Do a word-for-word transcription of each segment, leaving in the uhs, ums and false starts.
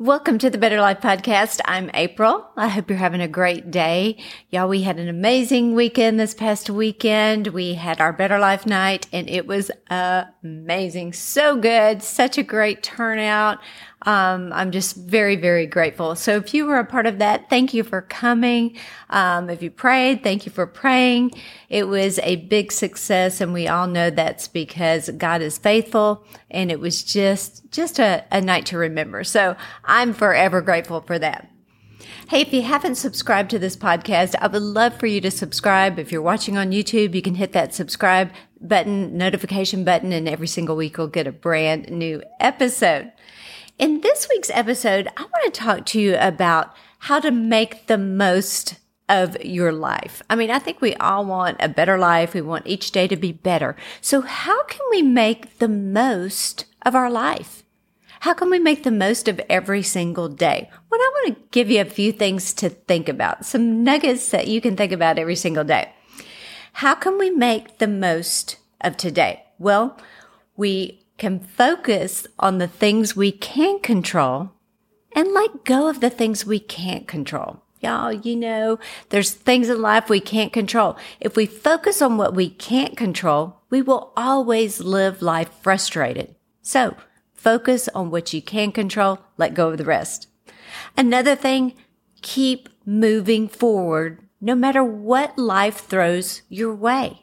Welcome to the Better Life Podcast. I'm April. I hope you're having a great day. Y'all, we had an amazing weekend this past weekend. We had our Better Life night and it was amazing. So good. Such a great turnout. Um, I'm just very, very grateful. So if you were a part of that, thank you for coming. Um, if you prayed, thank you for praying. It was a big success, and we all know that's because God is faithful, and it was just, just a, a night to remember. So I'm forever grateful for that. Hey, if you haven't subscribed to this podcast, I would love for you to subscribe. If you're watching on YouTube, you can hit that subscribe button, notification button, and every single week you'll get a brand new episode. In this week's episode, I want to talk to you about how to make the most of your life. I mean, I think we all want a better life. We want each day to be better. So how can we make the most of our life? How can we make the most of every single day? Well, I want to give you a few things to think about, some nuggets that you can think about every single day. How can we make the most of today? Well, we can focus on the things we can control and let go of the things we can't control. Y'all, you know, there's things in life we can't control. If we focus on what we can't control, we will always live life frustrated. So focus on what you can control, let go of the rest. Another thing, keep moving forward no matter what life throws your way.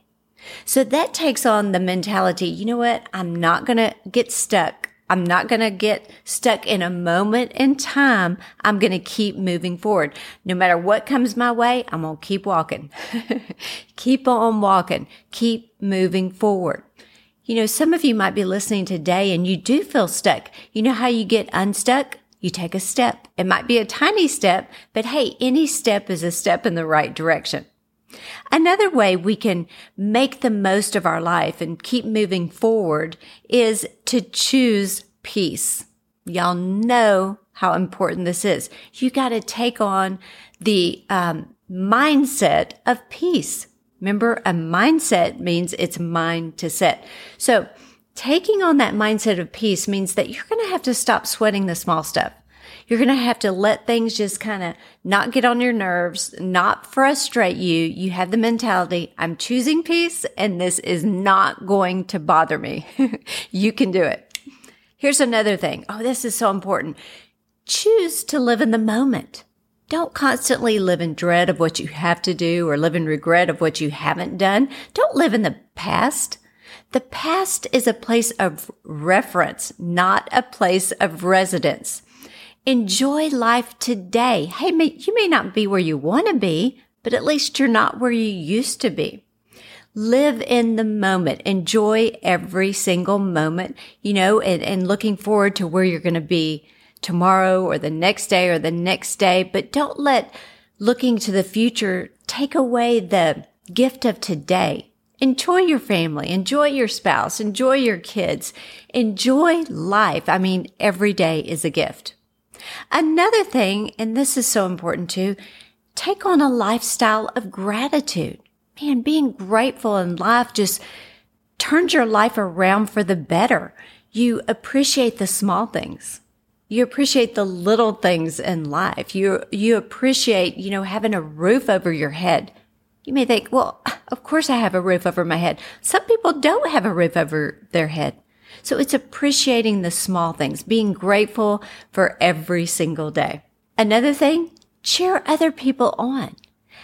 So that takes on the mentality, you know what, I'm not going to get stuck. I'm not going to get stuck in a moment in time. I'm going to keep moving forward. No matter what comes my way, I'm going to keep walking. Keep on walking. Keep moving forward. You know, some of you might be listening today and you do feel stuck. You know how you get unstuck? You take a step. It might be a tiny step, but hey, any step is a step in the right direction. Another way we can make the most of our life and keep moving forward is to choose peace. Y'all know how important this is. You got to take on the um, mindset of peace. Remember, a mindset means it's mind to set. So taking on that mindset of peace means that you're going to have to stop sweating the small stuff. You're going to have to let things just kind of not get on your nerves, not frustrate you. You have the mentality, I'm choosing peace, and this is not going to bother me. You can do it. Here's another thing. Oh, this is so important. Choose to live in the moment. Don't constantly live in dread of what you have to do or live in regret of what you haven't done. Don't live in the past. The past is a place of reference, not a place of residence. Enjoy life today. Hey, you may not be where you want to be, but at least you're not where you used to be. Live in the moment. Enjoy every single moment, you know, and, and looking forward to where you're going to be tomorrow or the next day or the next day. But don't let looking to the future take away the gift of today. Enjoy your family. Enjoy your spouse. Enjoy your kids. Enjoy life. I mean, every day is a gift. Another thing, and this is so important too, take on a lifestyle of gratitude. Man, being grateful in life just turns your life around for the better. You appreciate the small things. You appreciate the little things in life. You you appreciate, you know, having a roof over your head. You may think, well, of course I have a roof over my head. Some people don't have a roof over their head. So it's appreciating the small things, being grateful for every single day. Another thing, cheer other people on.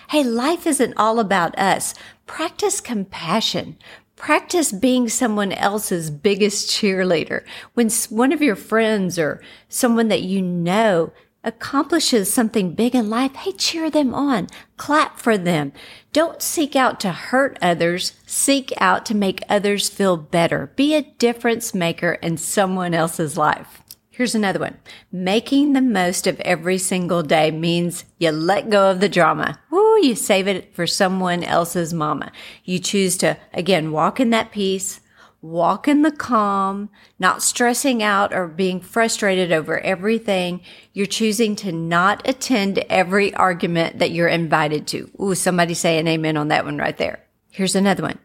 Hey, life isn't all about us. Practice compassion. Practice being someone else's biggest cheerleader. When one of your friends or someone that you know accomplishes something big in life, hey, cheer them on. Clap for them. Don't seek out to hurt others. Seek out to make others feel better. Be a difference maker in someone else's life. Here's another one. Making the most of every single day means you let go of the drama. Woo, you save it for someone else's mama. You choose to, again, walk in that peace. Walk in the calm, not stressing out or being frustrated over everything. You're choosing to not attend every argument that you're invited to. Ooh, somebody say an amen on that one right there. Here's another one.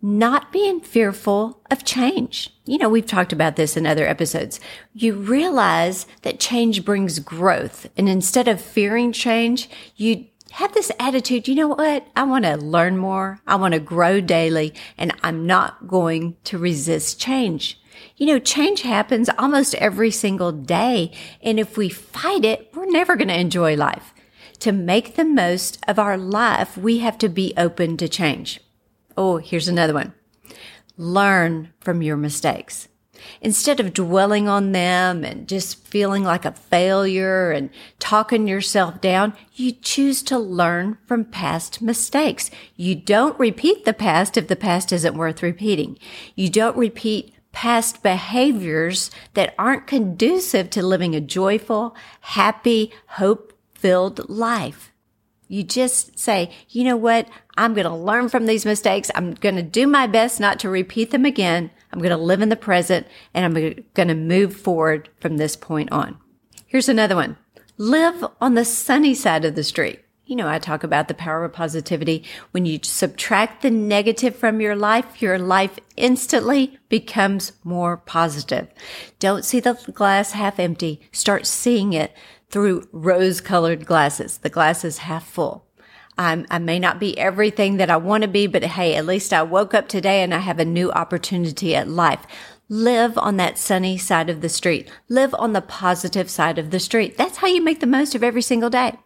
not being fearful of change. You know, we've talked about this in other episodes. You realize that change brings growth. And instead of fearing change, you have this attitude, you know what? I want to learn more. I want to grow daily, and I'm not going to resist change. You know, change happens almost every single day. And if we fight it, we're never going to enjoy life. To make the most of our life, we have to be open to change. Oh, here's another one. Learn from your mistakes. Instead of dwelling on them and just feeling like a failure and talking yourself down, you choose to learn from past mistakes. You don't repeat the past if the past isn't worth repeating. You don't repeat past behaviors that aren't conducive to living a joyful, happy, hope-filled life. You just say, you know what? I'm going to learn from these mistakes. I'm going to do my best not to repeat them again. I'm going to live in the present, and I'm going to move forward from this point on. Here's another one. Live on the sunny side of the street. You know, I talk about the power of positivity. When you subtract the negative from your life, your life instantly becomes more positive. Don't see the glass half empty. Start seeing it through rose-colored glasses. The glass is half full. I'm, I may not be everything that I want to be, but hey, at least I woke up today and I have a new opportunity at life. Live on that sunny side of the street. Live on the positive side of the street. That's how you make the most of every single day.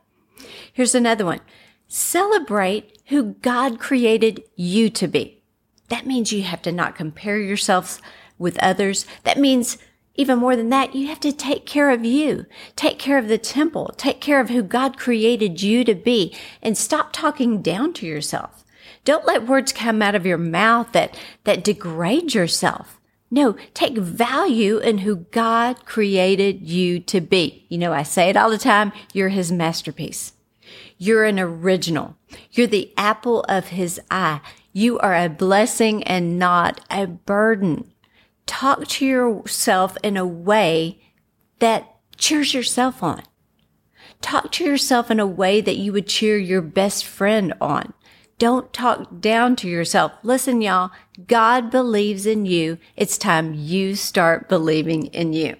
Here's another one. Celebrate who God created you to be. That means you have to not compare yourself with others. That means even more than that, you have to take care of you, take care of the temple, take care of who God created you to be, and stop talking down to yourself. Don't let words come out of your mouth that, that degrade yourself. No, take value in who God created you to be. You know, I say it all the time, you're His masterpiece. You're an original. You're the apple of His eye. You are a blessing and not a burden. Talk to yourself in a way that cheers yourself on. Talk to yourself in a way that you would cheer your best friend on. Don't talk down to yourself. Listen, y'all, God believes in you. It's time you start believing in you.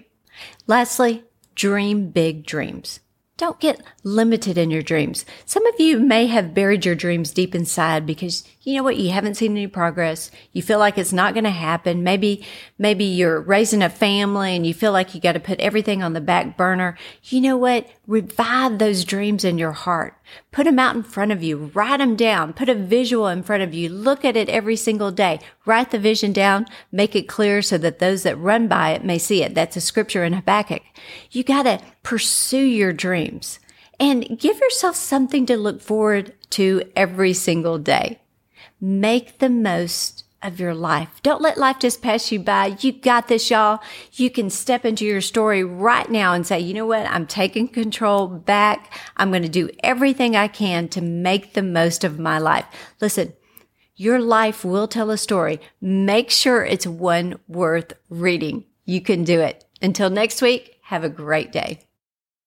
Lastly, dream big dreams. Don't get limited in your dreams. Some of you may have buried your dreams deep inside because you know what? You haven't seen any progress. You feel like it's not going to happen. Maybe, maybe you're raising a family and you feel like you got to put everything on the back burner. You know what? Revive those dreams in your heart. Put them out in front of you. Write them down. Put a visual in front of you. Look at it every single day. Write the vision down. Make it clear so that those that run by it may see it. That's a scripture in Habakkuk. You got to pursue your dreams and give yourself something to look forward to every single day. Make the most of your life. Don't let life just pass you by. You got this, y'all. You can step into your story right now and say, you know what? I'm taking control back. I'm going to do everything I can to make the most of my life. Listen, your life will tell a story. Make sure it's one worth reading. You can do it. Until next week, have a great day.